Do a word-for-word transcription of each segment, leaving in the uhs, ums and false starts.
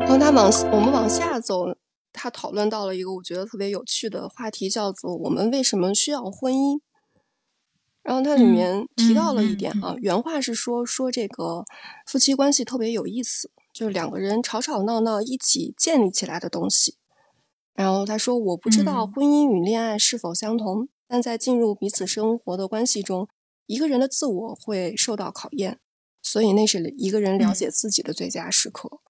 然后他往我们往下走，他讨论到了一个我觉得特别有趣的话题，叫做我们为什么需要婚姻。然后它里面提到了一点啊，原话是说说这个夫妻关系特别有意思，就是两个人吵吵闹闹一起建立起来的东西。然后他说，我不知道婚姻与恋爱是否相同，但在进入彼此生活的关系中，一个人的自我会受到考验，所以那是一个人了解自己的最佳时刻。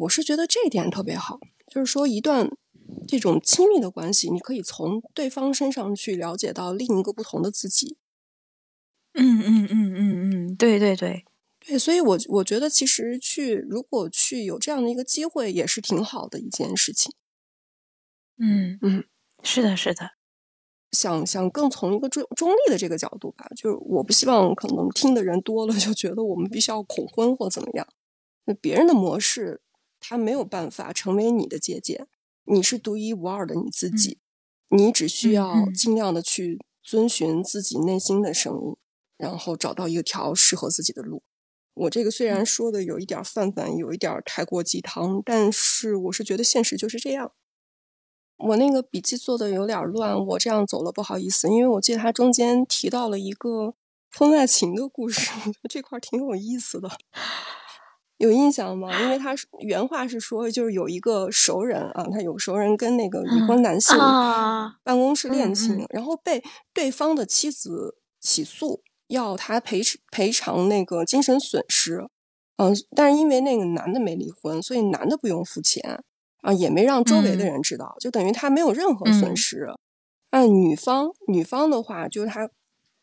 我是觉得这一点特别好，就是说一段这种亲密的关系，你可以从对方身上去了解到另一个不同的自己。嗯嗯嗯嗯嗯，对对对对，所以我我觉得其实去如果去有这样的一个机会，也是挺好的一件事情。嗯嗯，是的，是的。想想更从一个中中立的这个角度吧，就是我不希望可能听的人多了就觉得我们必须要恐婚或怎么样。那别人的模式，他没有办法成为你的借鉴，你是独一无二的你自己，嗯、你只需要尽量的去遵循自己内心的声音。然后找到一条适合自己的路。我这个虽然说的有一点泛泛，有一点太过鸡汤，但是我是觉得现实就是这样。我那个笔记做的有点乱，我这样走了不好意思，因为我记得他中间提到了一个婚外情的故事，我觉得这块挺有意思的，有印象吗？因为他原话是说，就是有一个熟人啊，他有熟人跟那个已婚男性办公室恋情、嗯啊、然后被对方的妻子起诉要他赔赔偿那个精神损失，嗯、呃，但是因为那个男的没离婚，所以男的不用付钱啊、呃，也没让周围的人知道，嗯、就等于他没有任何损失。按、嗯、女方女方的话，就是他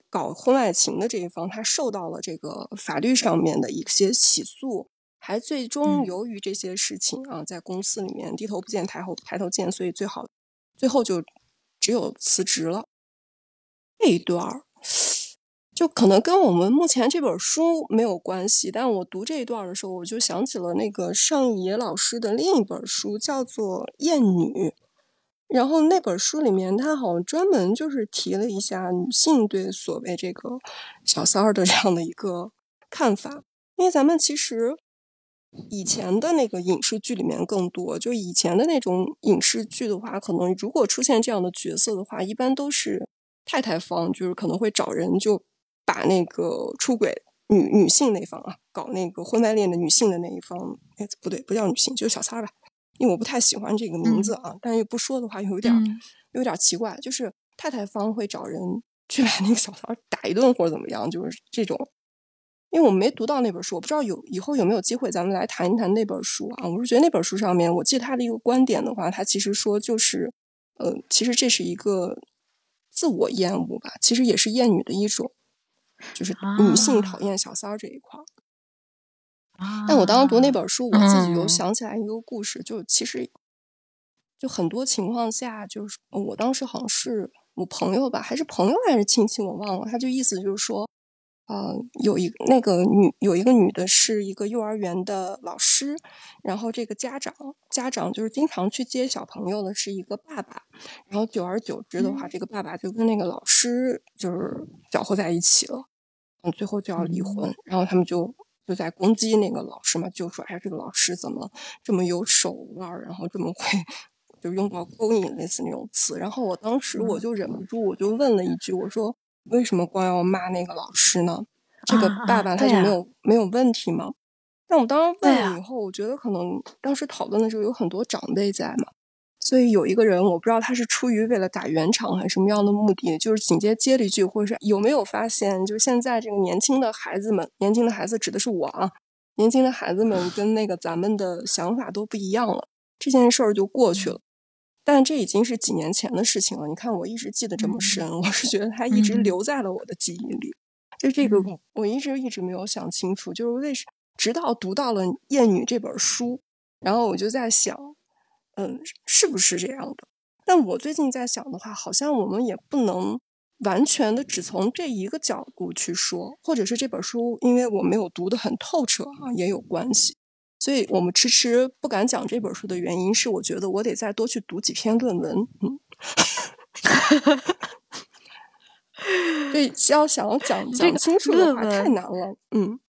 搞婚外情的这一方，他受到了这个法律上面的一些起诉，还最终由于这些事情啊，在公司里面低头不见抬头抬头见，所以最好最后就只有辞职了。这一段儿。就可能跟我们目前这本书没有关系，但我读这一段的时候，我就想起了那个上野老师的另一本书，叫做《艳女》。然后那本书里面，他好像专门就是提了一下女性对所谓这个小三儿的这样的一个看法。因为咱们其实以前的那个影视剧里面更多，就以前的那种影视剧的话，可能如果出现这样的角色的话，一般都是太太方，就是可能会找人就。把那个出轨女女性那方啊，搞那个婚外恋的女性的那一方，哎，不对，不叫女性，就是小三儿吧，因为我不太喜欢这个名字啊，嗯、但是不说的话有点、嗯、有点奇怪，就是太太方会找人去把那个小三儿打一顿或者怎么样，就是这种。因为我没读到那本书，我不知道有以后有没有机会咱们来谈一谈那本书啊。我是觉得那本书上面，我记得他的一个观点的话，他其实说就是，呃，其实这是一个自我厌恶吧，其实也是厌女的一种。就是女性讨厌小三儿这一块、啊、但我当时读那本书，我自己有想起来一个故事、嗯、就其实就很多情况下，就是我当时好像是我朋友吧，还是朋友还是亲戚我忘了，他就意思就是说呃，有一个那个女有一个女的是一个幼儿园的老师，然后这个家长家长就是经常去接小朋友的是一个爸爸，然后久而久之的话、嗯、这个爸爸就跟那个老师就是搅和在一起了，嗯，最后就要离婚，然后他们就就在攻击那个老师嘛，就说哎，这个老师怎么这么有手腕，然后这么会，就用到勾引类似那种词。然后我当时我就忍不住，我就问了一句，我说为什么光要骂那个老师呢？这个爸爸他就没有、啊啊、没有问题吗？但我当时问了以后、啊，我觉得可能当时讨论的时候有很多长辈在嘛，所以有一个人我不知道他是出于为了打圆场还是什么样的目的，就是紧接接了一句，或者是有没有发现，就是现在这个年轻的孩子们，年轻的孩子指的是我啊，年轻的孩子们跟那个咱们的想法都不一样了，这件事儿就过去了。但这已经是几年前的事情了，你看我一直记得这么深、嗯、我是觉得它一直留在了我的记忆里、嗯、就这个我一直一直没有想清楚，就是为什么直到读到了《艳女》这本书，然后我就在想嗯，是不是这样的。但我最近在想的话，好像我们也不能完全的只从这一个角度去说，或者是这本书因为我没有读得很透彻啊，也有关系。所以我们迟迟不敢讲这本书的原因是，我觉得我得再多去读几篇论文。嗯，对，要想讲讲清楚的话太难了。嗯，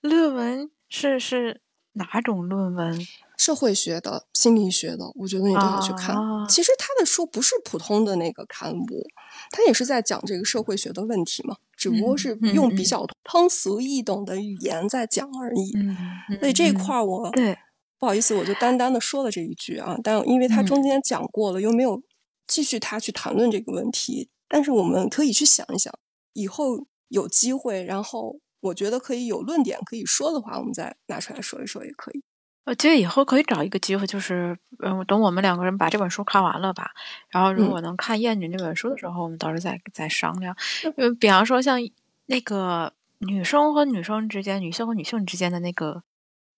论文是是哪种论文？社会学的、心理学的，我觉得你都要去看。啊、其实他的书不是普通的那个刊物，他也是在讲这个社会学的问题嘛，只不过是用比较通俗易懂的语言在讲而已。嗯嗯、所以这一块我对不好意思，我就单单的说了这一句啊，但因为他中间讲过了，又没有继续他去谈论这个问题。但是我们可以去想一想，以后有机会，然后我觉得可以有论点可以说的话，我们再拿出来说一说也可以。我觉得以后可以找一个机会，就是嗯，等我们两个人把这本书看完了吧，然后如果能看燕云这本书的时候，嗯、我们到时候再再商量。因为比方说像那个女生和女生之间、女性和女性之间的那个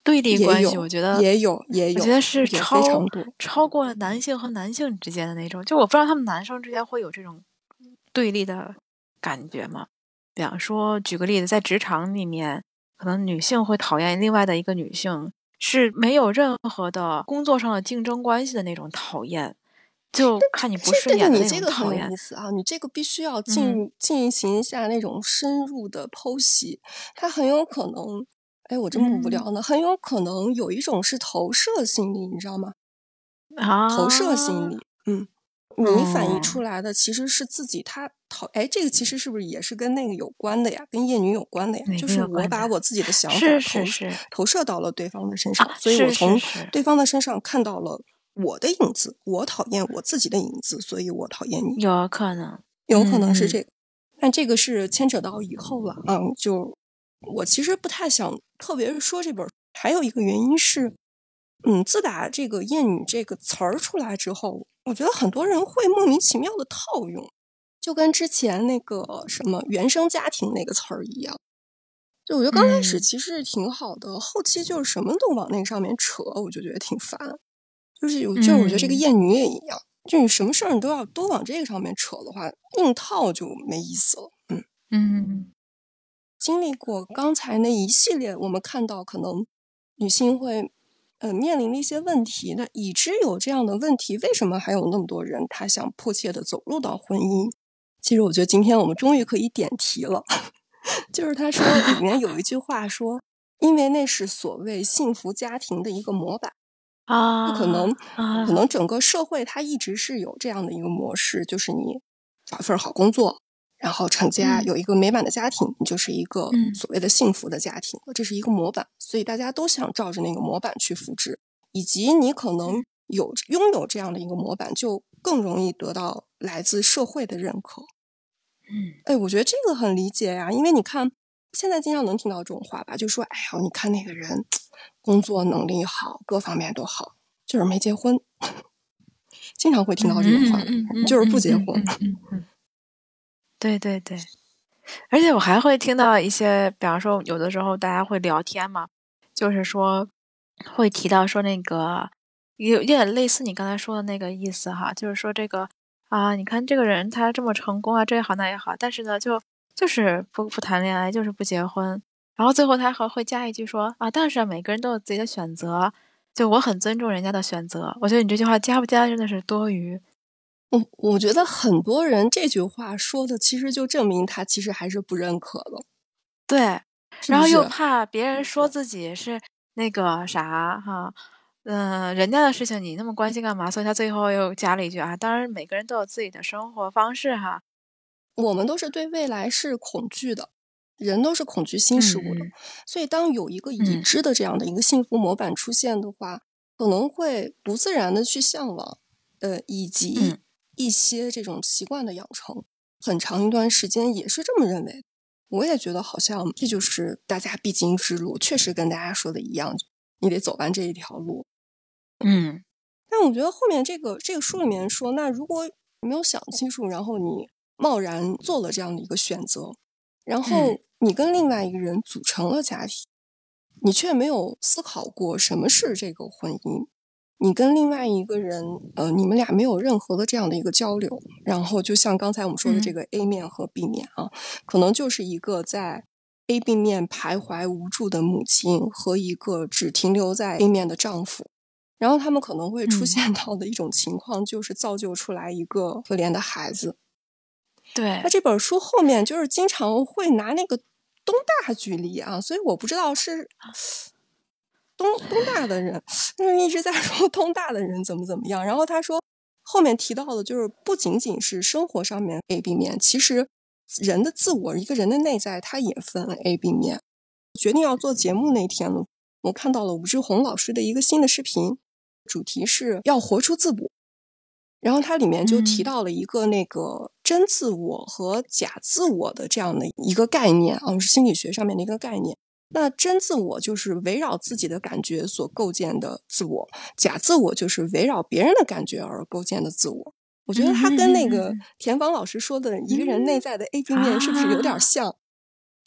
对立关系，我觉得也有也有，我觉得是超超过男性和男性之间的那种。就我不知道他们男生之间会有这种对立的感觉吗？比方说，举个例子，在职场里面，可能女性会讨厌另外的一个女性。是没有任何的工作上的竞争关系的那种讨厌，就看你不顺眼的那种讨厌。这个很有意思啊，你这个必须要进、嗯、进行一下那种深入的剖析，它很有可能，哎，我这么无聊呢，嗯、很有可能有一种是投射心理，你知道吗？啊，投射心理，嗯，你反映出来的其实是自己他讨，哎，这个其实是不是也是跟那个有关的呀？跟厌女有关的呀？就是我把我自己的想法投是是是投射到了对方的身上，啊、所以我从对方的身上看到了我的影子，我讨厌我自己的影子，所以我讨厌你。有可能，有可能是这个，嗯、但这个是牵扯到以后了啊。就我其实不太想特别说这本，还有一个原因是，嗯，自打这个"厌女"这个词儿出来之后。我觉得很多人会莫名其妙的套用，就跟之前那个什么原生家庭那个词儿一样，就我觉得刚开始其实挺好的，嗯、后期就是什么都往那上面扯，我就觉得挺烦。就是有，就是我觉得这个厌女也一样，嗯、就你什么事儿你都要都往这个上面扯的话，硬套就没意思了。嗯嗯，经历过刚才那一系列，我们看到可能女性会。呃，面临了一些问题，那已知有这样的问题，为什么还有那么多人他想迫切的走入到婚姻？其实我觉得今天我们终于可以点题了，就是他说里面有一句话说，因为那是所谓幸福家庭的一个模板啊，可能可能整个社会它一直是有这样的一个模式，就是你找一份好工作，然后成家，嗯、有一个美满的家庭，你就是一个所谓的幸福的家庭，嗯、这是一个模板，所以大家都想照着那个模板去复制，以及你可能有拥有这样的一个模板，就更容易得到来自社会的认可。嗯，哎，我觉得这个很理解呀，因为你看现在经常能听到这种话吧，就说哎呦，你看那个人工作能力好，各方面都好，就是没结婚，经常会听到这种话，嗯嗯嗯嗯、就是不结婚。嗯嗯嗯嗯嗯对对对，而且我还会听到一些，比方说有的时候大家会聊天嘛，就是说会提到说那个有点类似你刚才说的那个意思哈，就是说这个啊，你看这个人他这么成功啊，这也好那也好，但是呢就就是不不谈恋爱，就是不结婚，然后最后他还会加一句说啊，但是每个人都有自己的选择，就我很尊重人家的选择。我觉得你这句话加不加真的是多余。我我觉得很多人这句话说的，其实就证明他其实还是不认可的，对，是不是？然后又怕别人说自己是那个啥哈，嗯、呃，人家的事情你那么关心干嘛？所以他最后又加了一句啊，当然每个人都有自己的生活方式哈。我们都是对未来是恐惧的，人都是恐惧新事物的，嗯、所以当有一个已知的这样的一个幸福模板出现的话，嗯、可能会不自然的去向往，呃，以及、嗯。一些这种习惯的养成很长一段时间也是这么认为。我也觉得好像这就是大家必经之路，确实跟大家说的一样，你得走完这一条路。嗯，但我觉得后面这个这个书里面说，那如果没有想清楚，然后你贸然做了这样的一个选择，然后你跟另外一个人组成了家庭，你却没有思考过什么是这个婚姻，你跟另外一个人，呃，你们俩没有任何的这样的一个交流，然后就像刚才我们说的这个 A 面和 B 面啊，嗯、可能就是一个在 A、B 面徘徊无助的母亲和一个只停留在 A 面的丈夫，然后他们可能会出现到的一种情况，就是造就出来一个可怜的孩子。对，那这本书后面就是经常会拿那个东大举例啊，所以我不知道是东东大的人，就是一直在说东大的人怎么怎么样。然后他说后面提到的就是不仅仅是生活上面 A B 面，其实人的自我，一个人的内在，它也分 A B 面。决定要做节目那天呢，我看到了吴志红老师的一个新的视频，主题是要活出自我。然后它里面就提到了一个那个真自我和假自我的这样的一个概念啊，是心理学上面的一个概念。那真自我就是围绕自己的感觉所构建的自我，假自我就是围绕别人的感觉而构建的自我。我觉得它跟那个田芳老师说的一个人内在的 A B 面是不是有点像？嗯啊、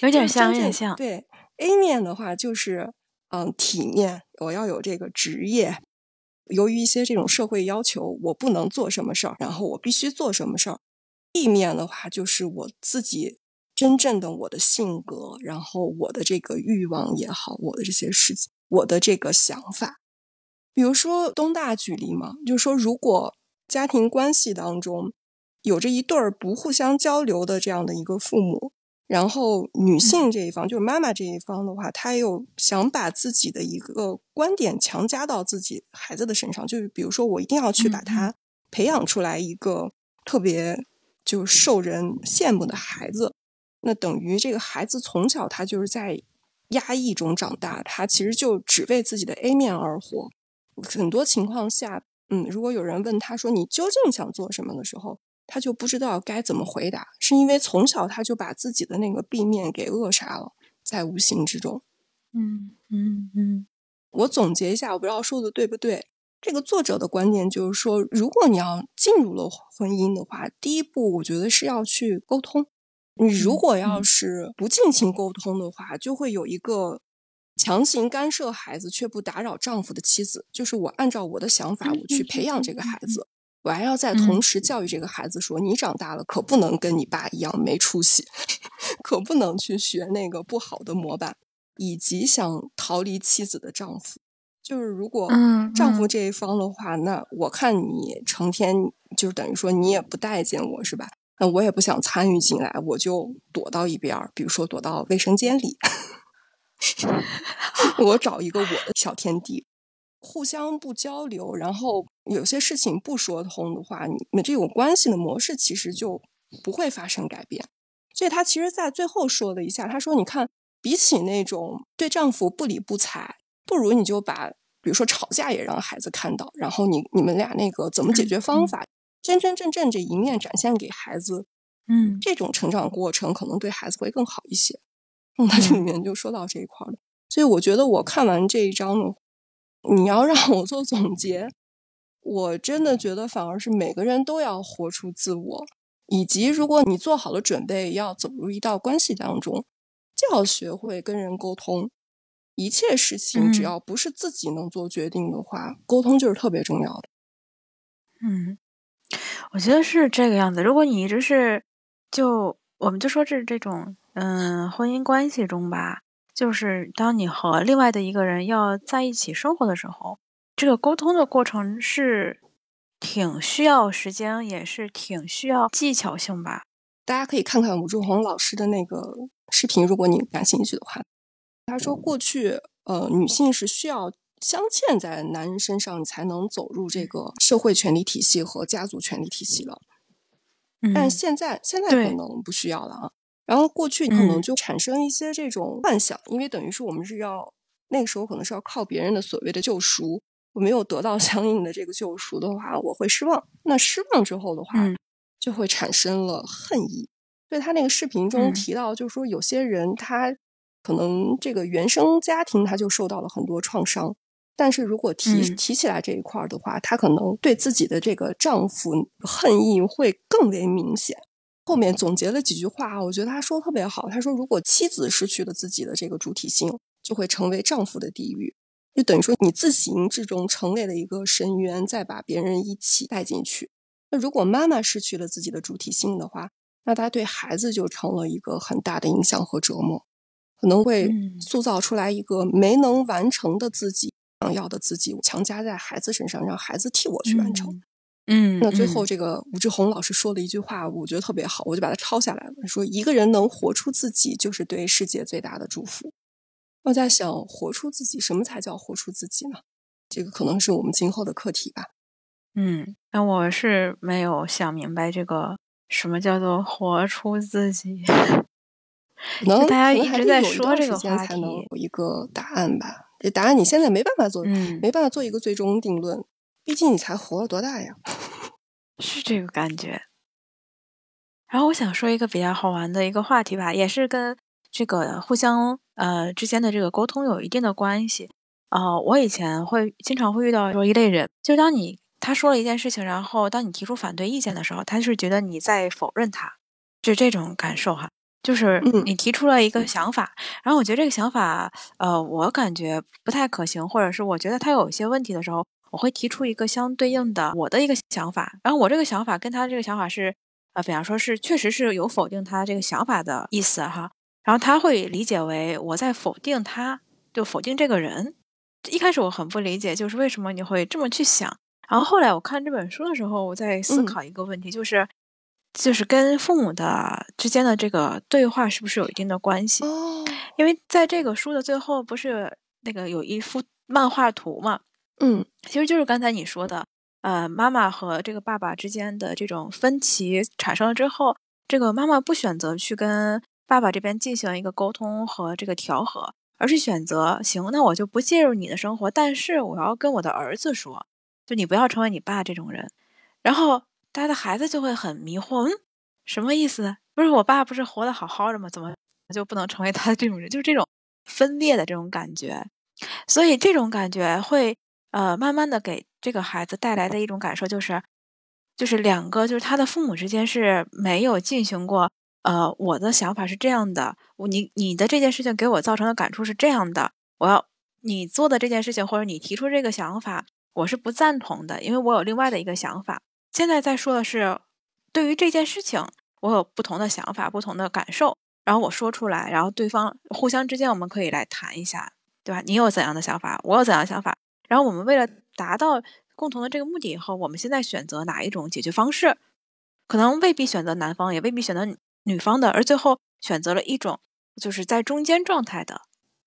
有点像，有点像。对 A 面的话就是嗯体面，我要有这个职业。由于一些这种社会要求，我不能做什么事儿，然后我必须做什么事儿。B 面的话就是我自己真正的我的性格，然后我的这个欲望也好，我的这些事情，我的这个想法。比如说东大举例嘛，就是说如果家庭关系当中有着一对儿不互相交流的这样的一个父母，然后女性这一方、嗯、就是妈妈这一方的话，她又想把自己的一个观点强加到自己孩子的身上，就是比如说我一定要去把她培养出来一个特别就受人羡慕的孩子，那等于这个孩子从小他就是在压抑中长大，他其实就只为自己的 A 面而活。很多情况下嗯，如果有人问他说你究竟想做什么的时候，他就不知道该怎么回答，是因为从小他就把自己的那个 B 面给扼杀了，在无形之中。嗯嗯嗯，我总结一下，我不知道说的对不对。这个作者的观点就是说，如果你要进入了婚姻的话，第一步我觉得是要去沟通。你如果要是不进行沟通的话，就会有一个强行干涉孩子却不打扰丈夫的妻子，就是我按照我的想法我去培养这个孩子，我还要在同时教育这个孩子说、嗯、你长大了可不能跟你爸一样没出息，可不能去学那个不好的模板，以及想逃离妻子的丈夫。就是如果丈夫这一方的话、嗯嗯、那我看你成天就是等于说你也不待见我是吧，那我也不想参与进来，我就躲到一边，比如说躲到卫生间里我找一个我的小天地，互相不交流，然后有些事情不说通的话，你们这种关系的模式其实就不会发生改变。所以他其实在最后说了一下，他说你看比起那种对丈夫不理不睬，不如你就把比如说吵架也让孩子看到，然后你你们俩那个怎么解决方法、嗯、真真正正这一面展现给孩子，嗯，这种成长过程可能对孩子会更好一些。嗯，他这里面就说到这一块了，所以我觉得我看完这一章呢，你要让我做总结，我真的觉得反而是每个人都要活出自我，以及如果你做好了准备要走入一道关系当中，就要学会跟人沟通。一切事情只要不是自己能做决定的话、嗯、沟通就是特别重要的。嗯，我觉得是这个样子。如果你一直是就我们就说是这种嗯，婚姻关系中吧，就是当你和另外的一个人要在一起生活的时候，这个沟通的过程是挺需要时间，也是挺需要技巧性吧。大家可以看看吴志红老师的那个视频，如果你感兴趣的话。他说过去呃，女性是需要镶嵌在男人身上，你才能走入这个社会权力体系和家族权力体系了。嗯，但现在现在可能不需要了啊。然后过去可能就产生一些这种幻想、嗯、因为等于是我们是要那个时候可能是要靠别人的所谓的救赎，我没有得到相应的这个救赎的话，我会失望，那失望之后的话、嗯、就会产生了恨意。所以他那个视频中提到就是说有些人他可能这个原生家庭他就受到了很多创伤，但是如果提、嗯、提起来这一块的话，他可能对自己的这个丈夫恨意会更为明显。后面总结了几句话，我觉得他说特别好。他说如果妻子失去了自己的这个主体性，就会成为丈夫的地狱，就等于说你自行之中成为了一个深渊，再把别人一起带进去。那如果妈妈失去了自己的主体性的话，那她对孩子就成了一个很大的影响和折磨，可能会塑造出来一个没能完成的自己，想要的自己强加在孩子身上，让孩子替我去完成、嗯、嗯，那最后这个吴志红老师说了一句话，我觉得特别好，我就把它抄下来了，说一个人能活出自己，就是对世界最大的祝福。我在想，活出自己，什么才叫活出自己呢？这个可能是我们今后的课题吧。嗯，那我是没有想明白这个什么叫做活出自己。可能大家一直在说这个话题，才能有一个答案吧。这答案你现在没办法做，嗯、没办法做一个最终定论。毕竟你才活了多大呀？是这个感觉。然后我想说一个比较好玩的一个话题吧，也是跟这个互相呃之间的这个沟通有一定的关系。呃，我以前会经常会遇到说一类人，就当你他说了一件事情，然后当你提出反对意见的时候，他是觉得你在否认他，就这种感受哈。就是你提出了一个想法，嗯、然后我觉得这个想法，呃，我感觉不太可行，或者是我觉得他有一些问题的时候。我会提出一个相对应的我的一个想法，然后我这个想法跟他这个想法是，呃，比方说是确实是有否定他这个想法的意思哈，然后他会理解为我在否定他，就否定这个人。一开始我很不理解，就是为什么你会这么去想。然后后来我看这本书的时候，我在思考一个问题，嗯、就是就是跟父母的之间的这个对话是不是有一定的关系？哦、因为在这个书的最后不是那个有一幅漫画图嘛？嗯，其实就是刚才你说的，呃，妈妈和这个爸爸之间的这种分歧产生了之后，这个妈妈不选择去跟爸爸这边进行一个沟通和这个调和，而是选择行，那我就不介入你的生活，但是我要跟我的儿子说，就你不要成为你爸这种人。然后他的孩子就会很迷惑，嗯，什么意思？不是我爸不是活得好好的吗？怎么就不能成为他这种人？就是这种分裂的这种感觉，所以这种感觉会。呃，慢慢的给这个孩子带来的一种感受就是，就是两个就是他的父母之间是没有进行过，呃，我的想法是这样的，你你的这件事情给我造成的感触是这样的，我要你做的这件事情或者你提出这个想法，我是不赞同的，因为我有另外的一个想法。现在在说的是，对于这件事情，我有不同的想法、不同的感受，然后我说出来，然后对方互相之间我们可以来谈一下，对吧？你有怎样的想法？我有怎样的想法？然后我们为了达到共同的这个目的以后，我们现在选择哪一种解决方式，可能未必选择男方，也未必选择女方的，而最后选择了一种就是在中间状态的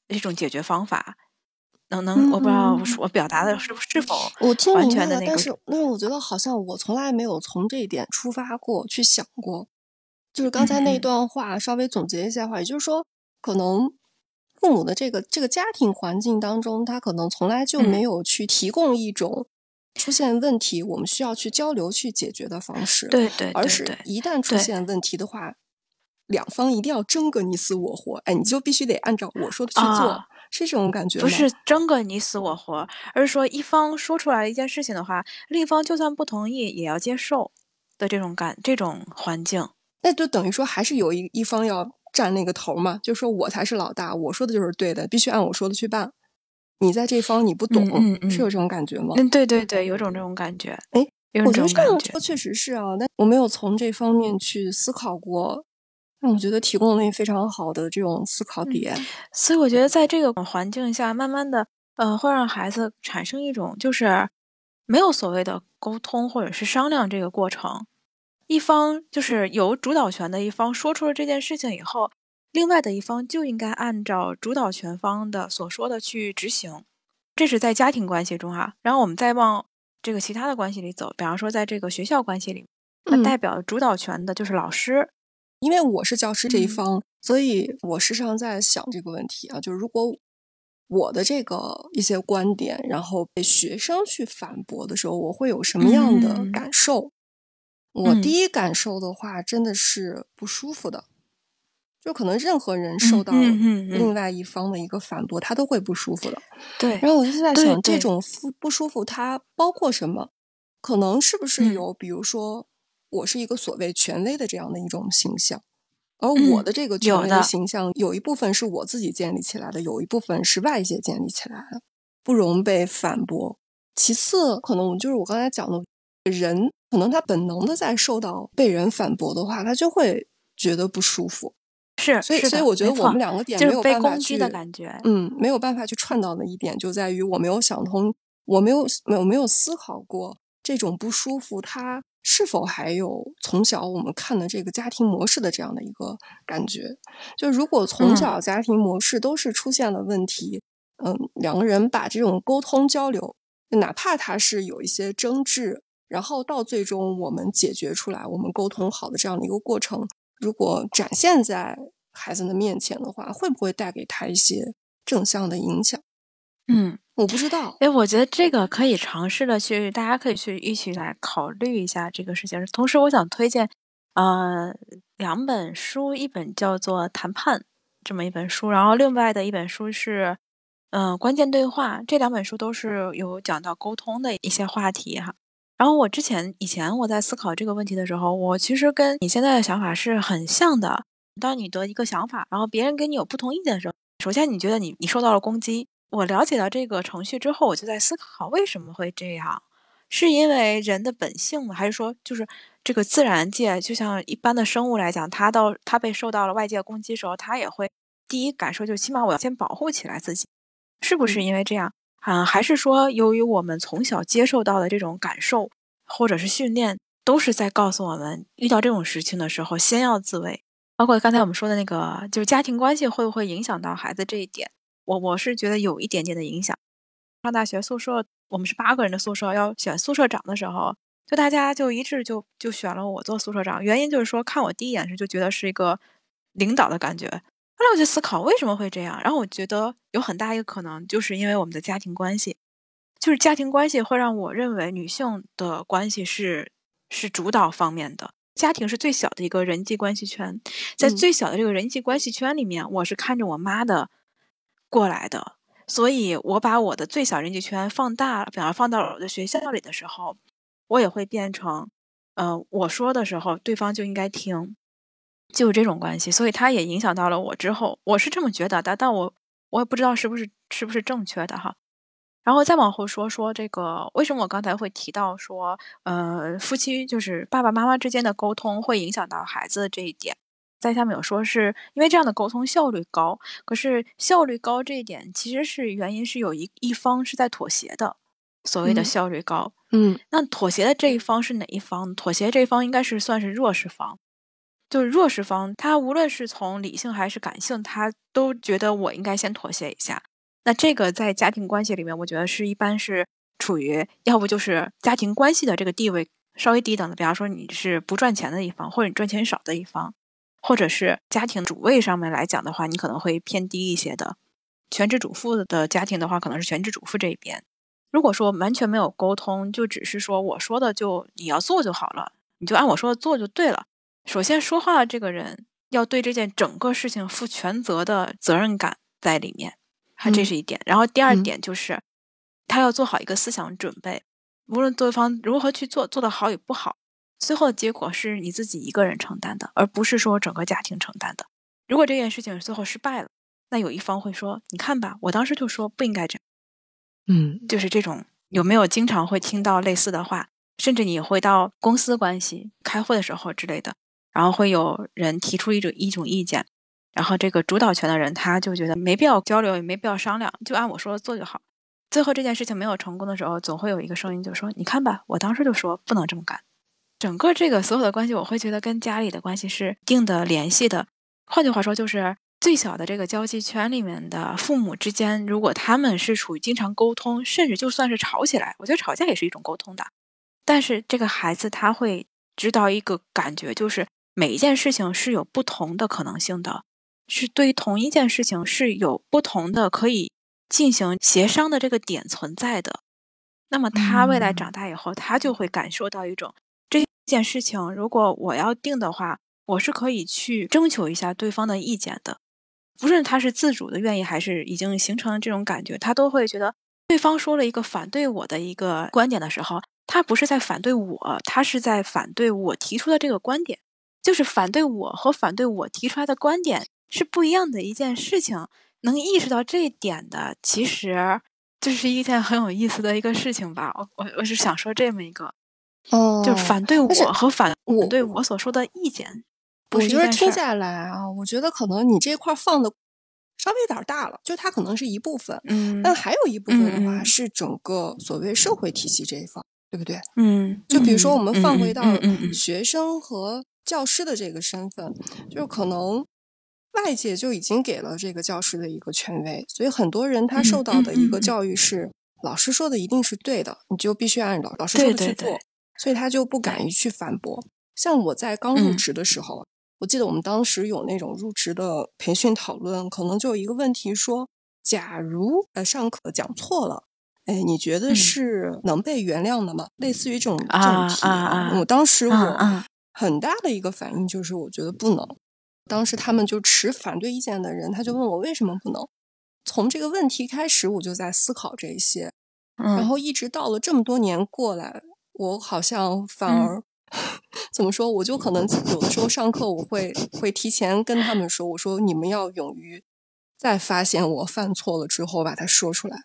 一种解决方法。能能，我不知道我表达的是是否完全的那个，嗯、但是那我觉得好像我从来没有从这一点出发过去想过。就是刚才那段话稍微总结一下的话，嗯、也就是说，可能。父母的这个这个家庭环境当中，他可能从来就没有去提供一种出现问题，嗯、我们需要去交流去解决的方式。对 对, 对, 对，而是一旦出现问题的话，两方一定要争个你死我活。哎，你就必须得按照我说的去做，啊、是这种感觉吗？不是争个你死我活，而是说一方说出来一件事情的话，另一方就算不同意也要接受的这种感这种环境。那就等于说还是有一一方要。占那个头嘛，就说我才是老大，我说的就是对的，必须按我说的去办。你在这方你不懂，嗯嗯嗯、是有这种感觉吗？嗯，对对对，有种这种感觉。哎，我觉得这样说确实是啊，但我没有从这方面去思考过。但我觉得提供了非常好的这种思考点，嗯、所以我觉得在这个环境下，慢慢的，呃，会让孩子产生一种就是没有所谓的沟通或者是商量这个过程。一方就是有主导权的一方说出了这件事情以后，另外的一方就应该按照主导权方的所说的去执行，这是在家庭关系中啊。然后我们再往这个其他的关系里走，比方说在这个学校关系里，那代表主导权的就是老师。嗯、因为我是教师这一方，嗯、所以我时常在想这个问题啊，就是如果我的这个一些观点，然后被学生去反驳的时候，我会有什么样的感受？嗯我第一感受的话，真的是不舒服的，嗯、就可能任何人受到另外一方的一个反驳，嗯嗯嗯、他都会不舒服的。对。然后我就在想，这种不舒服它包括什么？可能是不是有，嗯、比如说，我是一个所谓权威的这样的一种形象，而我的这个权威形象，嗯、有, 有一部分是我自己建立起来的，有一部分是外界建立起来的，不容被反驳。其次，可能就是我刚才讲的人。可能他本能的在受到被人反驳的话，他就会觉得不舒服。是，所以所以我觉得我们两个点没有办法去，就是被攻击的感觉。嗯，没有办法去串到的一点就在于我没有想通，我没有我没有思考过这种不舒服它是否还有从小我们看的这个家庭模式的这样的一个感觉。就如果从小家庭模式都是出现了问题， 嗯, 嗯，两个人把这种沟通交流，哪怕它是有一些争执，然后到最终我们解决出来，我们沟通好的这样的一个过程，如果展现在孩子的面前的话，会不会带给他一些正向的影响？嗯，我不知道。哎，我觉得这个可以尝试的去，大家可以去一起来考虑一下这个事情。同时，我想推荐呃两本书，一本叫做《谈判》这么一本书，然后另外的一本书是嗯、呃《关键对话》。这两本书都是有讲到沟通的一些话题哈。然后我之前以前我在思考这个问题的时候，我其实跟你现在的想法是很像的。当你得一个想法，然后别人跟你有不同意见的时候，首先你觉得你你受到了攻击。我了解到这个程序之后，我就在思考为什么会这样，是因为人的本性吗？还是说就是这个自然界就像一般的生物来讲，它到它被受到了外界攻击的时候，它也会第一感受就起码我要先保护起来自己，是不是因为这样啊、嗯？还是说由于我们从小接受到的这种感受或者是训练，都是在告诉我们遇到这种事情的时候先要自卫？包括刚才我们说的那个就是家庭关系会不会影响到孩子这一点，我我是觉得有一点点的影响。上大学宿舍，我们是八个人的宿舍，要选宿舍长的时候，就大家就一致就就选了我做宿舍长。原因就是说，看我第一眼是就觉得是一个领导的感觉。后来我就思考为什么会这样，然后我觉得有很大一个可能就是因为我们的家庭关系，就是家庭关系会让我认为女性的关系是是主导方面的。家庭是最小的一个人际关系圈，在最小的这个人际关系圈里面，嗯、我是看着我妈的过来的，所以我把我的最小人际圈放大，比方放到我的学校里的时候，我也会变成呃，我说的时候对方就应该听，就是这种关系。所以它也影响到了我之后，我是这么觉得的，但我我也不知道是不是是不是正确的哈。然后再往后说说这个为什么我刚才会提到说呃，夫妻就是爸爸妈妈之间的沟通会影响到孩子的这一点，在下面有说是因为这样的沟通效率高，可是效率高这一点其实是原因是有一一方是在妥协的，所谓的效率高。嗯，那妥协的这一方是哪一方？妥协这一方应该是算是弱势方，就是弱势方，他无论是从理性还是感性，他都觉得我应该先妥协一下。那这个在家庭关系里面，我觉得是一般是处于要不就是家庭关系的这个地位稍微低等的，比方说你是不赚钱的一方，或者你赚钱少的一方。或者是家庭主位上面来讲的话，你可能会偏低一些的。全职主妇的家庭的话，可能是全职主妇这一边。如果说完全没有沟通，就只是说我说的就你要做就好了，你就按我说的做就对了。首先说话的这个人要对这件整个事情负全责的责任感在里面，这是一点。嗯、然后第二点就是、嗯、他要做好一个思想准备，无论对方如何去做，做得好与不好，最后的结果是你自己一个人承担的，而不是说整个家庭承担的。如果这件事情最后失败了，那有一方会说你看吧，我当时就说不应该这样。嗯，就是这种，有没有经常会听到类似的话？甚至你会到公司关系开会的时候之类的，然后会有人提出一种一种意见，然后这个主导权的人他就觉得没必要交流，也没必要商量，就按我说的做就好。最后这件事情没有成功的时候，总会有一个声音就说你看吧，我当时就说不能这么干。整个这个所有的关系，我会觉得跟家里的关系是一定的联系的。换句话说，就是最小的这个交际圈里面的父母之间，如果他们是处于经常沟通，甚至就算是吵起来，我觉得吵架也是一种沟通的。但是这个孩子他会知道一个感觉，就是每一件事情是有不同的可能性的，是对于同一件事情是有不同的可以进行协商的这个点存在的。那么他未来长大以后，他就会感受到一种这件事情如果我要定的话，我是可以去征求一下对方的意见的，不论他是自主的愿意还是已经形成了这种感觉，他都会觉得对方说了一个反对我的一个观点的时候，他不是在反对我，他是在反对我提出的这个观点，就是反对我和反对我提出来的观点是不一样的一件事情。能意识到这一点的，其实这是一件很有意思的一个事情吧。我我我是想说这么一个哦，就是反对我和反对我所说的意见，我觉得听下来啊，我觉得可能你这块放的稍微有点大了，就它可能是一部分，嗯，但还有一部分的话是整个所谓社会体系这一方，对不对？嗯，就比如说我们放回到学生和教师的这个身份，就是可能外界就已经给了这个教师的一个权威，所以很多人他受到的一个教育是老师说的一定是对的，你就必须按老师说的去做，对对对，所以他就不敢于去反驳。像我在刚入职的时候，嗯，我记得我们当时有那种入职的培训讨论，可能就有一个问题说，假如呃上课讲错了，哎，你觉得是能被原谅的吗？嗯，类似于这种这种题，啊啊，我当时我很大的一个反应就是我觉得不能。当时他们就持反对意见的人，他就问我为什么不能。从这个问题开始，我就在思考这一些，嗯，然后一直到了这么多年过来，我好像反而，嗯，怎么说？我就可能有的时候上课，我会会提前跟他们说，我说你们要勇于在发现我犯错了之后把它说出来，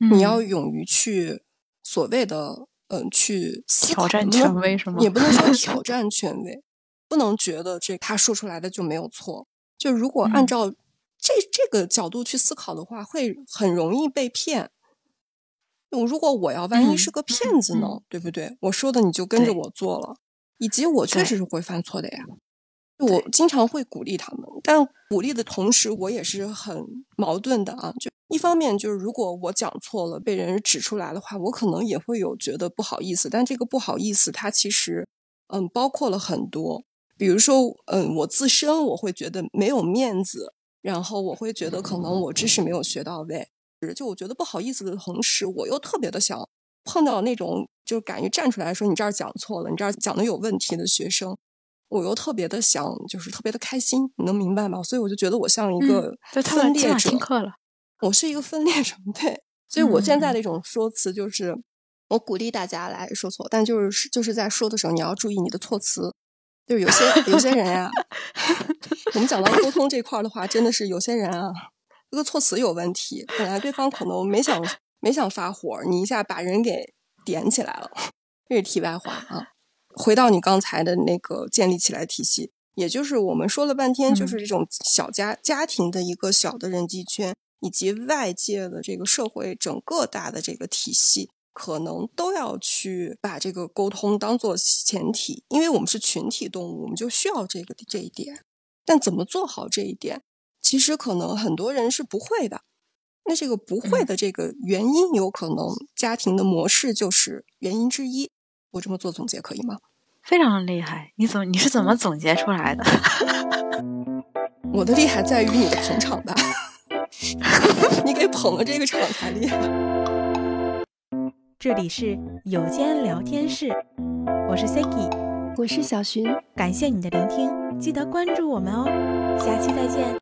嗯，你要勇于去所谓的嗯、呃、去挑战权威，什么也不能说挑战权威，不能觉得这他说出来的就没有错。就如果按照，嗯，这这个角度去思考的话，会很容易被骗。如果我要万一是个骗子呢，嗯，对不对？我说的你就跟着我做了，以及我确实是会犯错的呀。我经常会鼓励他们，但鼓励的同时，我也是很矛盾的啊。就一方面就是，如果我讲错了，被人指出来的话，我可能也会有觉得不好意思。但这个不好意思，它其实嗯包括了很多，比如说嗯，我自身我会觉得没有面子。然后我会觉得可能我知识没有学到位，就我觉得不好意思的同时，我又特别的想碰到那种就是敢于站出来说你这儿讲错了，你这儿讲的有问题的学生，我又特别的想就是特别的开心，你能明白吗？所以我就觉得我像一个分裂者，嗯，我是一个分裂者，对。所以我现在的一种说辞就是，嗯，我鼓励大家来说错，但就是就是在说的时候你要注意你的措辞。就是有些有些人啊，我们讲到沟通这块的话，真的是有些人啊，这个措辞有问题。本来对方可能没想没想发火，你一下把人给点起来了。这是题外话啊。回到你刚才的那个建立起来体系，也就是我们说了半天，就是这种小家家庭的一个小的人际圈，以及外界的这个社会整个大的这个体系。可能都要去把这个沟通当做前提，因为我们是群体动物，我们就需要这个这一点。但怎么做好这一点，其实可能很多人是不会的。那这个不会的这个原因，有可能家庭的模式就是原因之一。我这么做总结可以吗？非常厉害，你怎么你是怎么总结出来的？我的厉害在于你的捧场吧，你给捧了这个场才厉害。这里是有间聊天室，我是 Seki， 我是小寻，感谢你的聆听，记得关注我们哦，下期再见。